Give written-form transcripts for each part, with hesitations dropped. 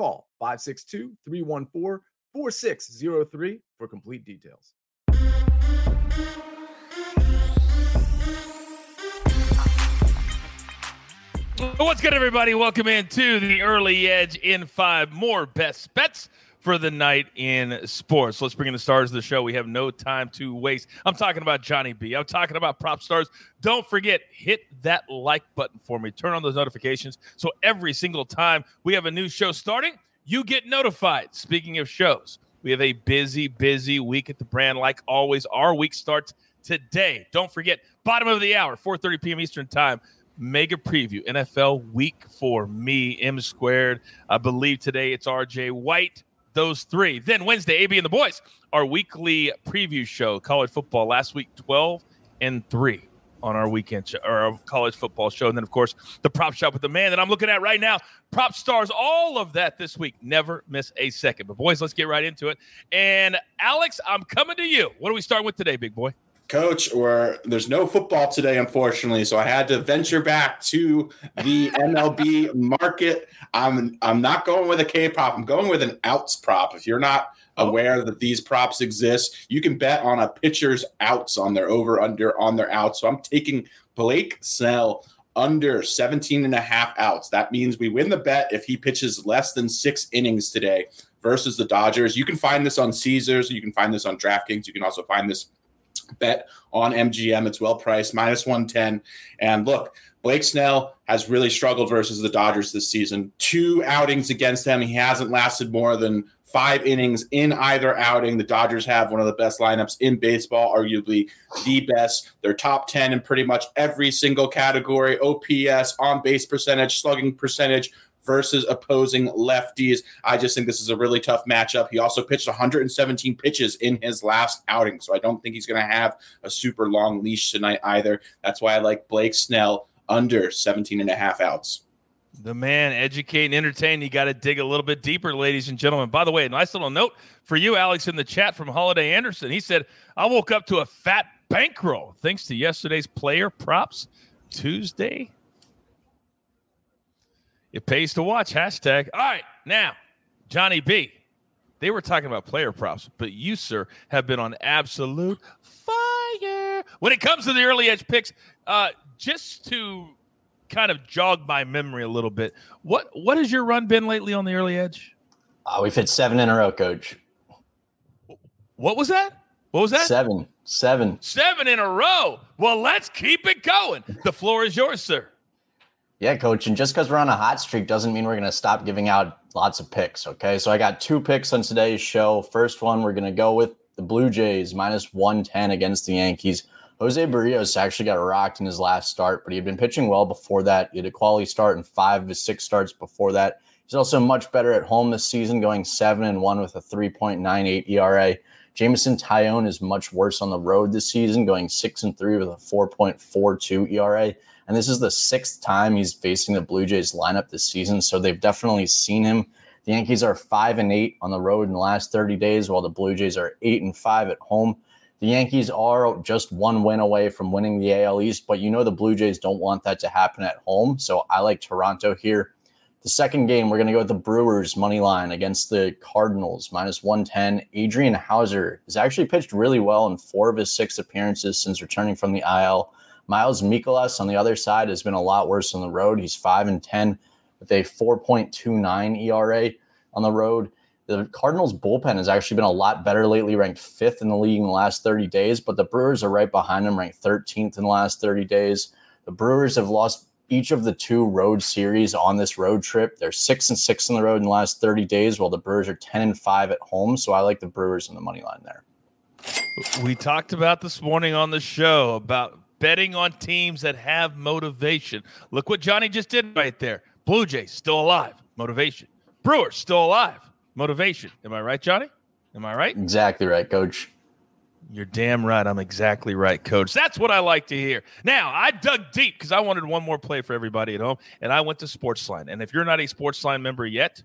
Call 562-314-4603 for complete details. What's good, everybody? Welcome in to the Early Edge in 5. More best bets for the night in sports. Let's bring in the stars of the show. We have no time to waste. I'm talking about Johnny B. I'm talking about Prop Stars. Don't forget, hit that like button for me. Turn on those notifications so every single time we have a new show starting, you get notified. Speaking of shows, we have a busy, busy week at the brand. Like always, our week starts today. Don't forget, bottom of the hour, 4:30 p.m. Eastern time. Mega preview, NFL Week 4, me, M squared. I believe today it's RJ White, those three. Then Wednesday, AB and the boys, our weekly preview show, college football. Last week, 12-3 on our weekend show, or our college football show. And then, of course, the prop shop with the man that I'm looking at right now, Prop Stars, all of that this week. Never miss a second. But, boys, let's get right into it. And, Alex, I'm coming to you. What do we start with today, big boy? Coach, or there's no football today, unfortunately, so I had to venture back to the MLB market. I'm not going with a K prop. I'm going with an outs prop. If you're not aware that these props exist, you can bet on a pitcher's outs on their over-under on their outs. So I'm taking Blake Snell under 17.5 outs. That means we win the bet if he pitches less than 6 innings today versus the Dodgers. You can find this on Caesars. You can find this on DraftKings. You can also find this bet on MGM. It's well priced, -110. And look, Blake Snell has really struggled versus the Dodgers this season. 2 outings against them. He hasn't lasted more than 5 innings in either outing. The Dodgers have one of the best lineups in baseball, arguably the best. They're top 10 in pretty much every single category: OPS, on-base percentage, slugging percentage, versus opposing lefties. I just think this is a really tough matchup. He also pitched 117 pitches in his last outing, so I don't think he's going to have a super long leash tonight either. That's why I like Blake Snell under 17.5 outs. The man, educate and entertain. You got to dig a little bit deeper, ladies and gentlemen. By the way, a nice little note for you, Alex, in the chat from Holiday Anderson. He said, I woke up to a fat bankroll thanks to yesterday's player props Tuesday. It pays to watch. #. All right. Now, Johnny B, they were talking about player props, but you, sir, have been on absolute fire when it comes to the early edge picks. Just to kind of jog my memory a little bit, what has your run been lately on the early edge? We've hit 7 in a row, Coach. What was that? 7. 7 in a row. Well, let's keep it going. The floor is yours, sir. Yeah, Coach, and just because we're on a hot streak doesn't mean we're going to stop giving out lots of picks, okay? So I got 2 picks on today's show. First one, we're going to go with the Blue Jays, -110 against the Yankees. Jose Barrios actually got rocked in his last start, but he had been pitching well before that. He had a quality start in 5 of his 6 starts before that. He's also much better at home this season, going 7-1 with a 3.98 ERA. Jameson Taillon is much worse on the road this season, going 6-3 with a 4.42 ERA. And this is the 6th time he's facing the Blue Jays lineup this season, so they've definitely seen him. The Yankees are 5-8 on the road in the last 30 days, while the Blue Jays are 8-5 at home. The Yankees are just 1 win away from winning the AL East, but you know the Blue Jays don't want that to happen at home, so I like Toronto here. The second game, we're going to go with the Brewers money line against the Cardinals, -110. Adrian Hauser has actually pitched really well in 4 of his 6 appearances since returning from the IL. Miles Mikolas on the other side has been a lot worse on the road. He's 5-10 with a 4.29 ERA on the road. The Cardinals bullpen has actually been a lot better lately, ranked 5th in the league in the last 30 days, but the Brewers are right behind them, ranked 13th in the last 30 days. The Brewers have lost each of the 2 road series on this road trip. They're 6-6 on the road in the last 30 days, while the Brewers are 10-5 at home, so I like the Brewers in the money line there. We talked about this morning on the show about betting on teams that have motivation. Look what Johnny just did right there. Blue Jays, still alive. Motivation. Brewers, still alive. motivation. Am I right, Johnny? Am I right? Exactly right, Coach. You're damn right. I'm exactly right, Coach. That's what I like to hear. Now, I dug deep because I wanted one more play for everybody at home, and I went to Sportsline. And if you're not a Sportsline member yet,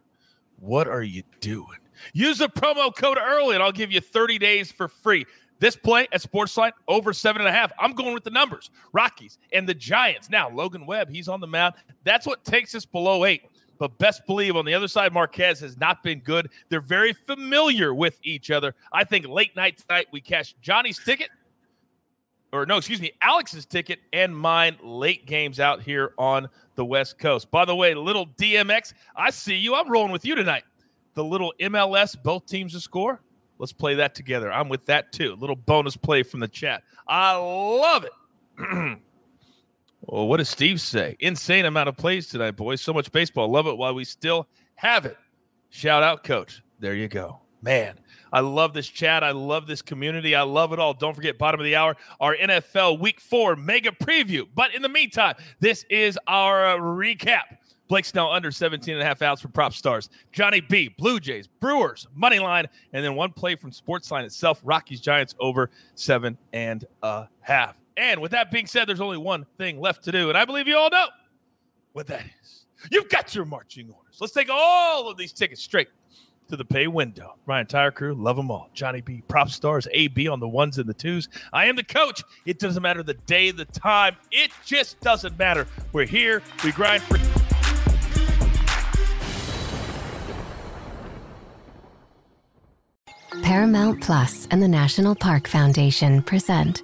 what are you doing? Use the promo code early, and I'll give you 30 days for free. This play at Sportsline, over 7.5. I'm going with the numbers. Rockies and the Giants. Now, Logan Webb, he's on the mound. That's what takes us below 8. But best believe on the other side, Marquez has not been good. They're very familiar with each other. I think late night tonight, we cash Johnny's ticket. Or no, excuse me, Alex's ticket and mine late games out here on the West Coast. By the way, little DMX, I see you. I'm rolling with you tonight. The little MLS, both teams to score. Let's play that together. I'm with that too. Little bonus play from the chat. I love it. Well, what does Steve say? Insane amount of plays tonight, boys. So much baseball. Love it while we still have it. Shout out, Coach. There you go. Man, I love this chat. I love this community. I love it all. Don't forget, bottom of the hour, our NFL Week 4 mega preview. But in the meantime, this is our recap. Blake Snell under 17.5 outs for prop stars. Johnny B, Blue Jays, Brewers, money line, and then one play from Sportsline itself, Rockies, Giants over 7.5. And with that being said, there's only one thing left to do, and I believe you all know what that is. You've got your marching orders. Let's take all of these tickets straight to the pay window. My entire crew, love them all. Johnny B, prop stars, AB on the ones and the twos. I am the coach. It doesn't matter the day, the time. It just doesn't matter. We're here. We grind for... Paramount Plus and the National Park Foundation present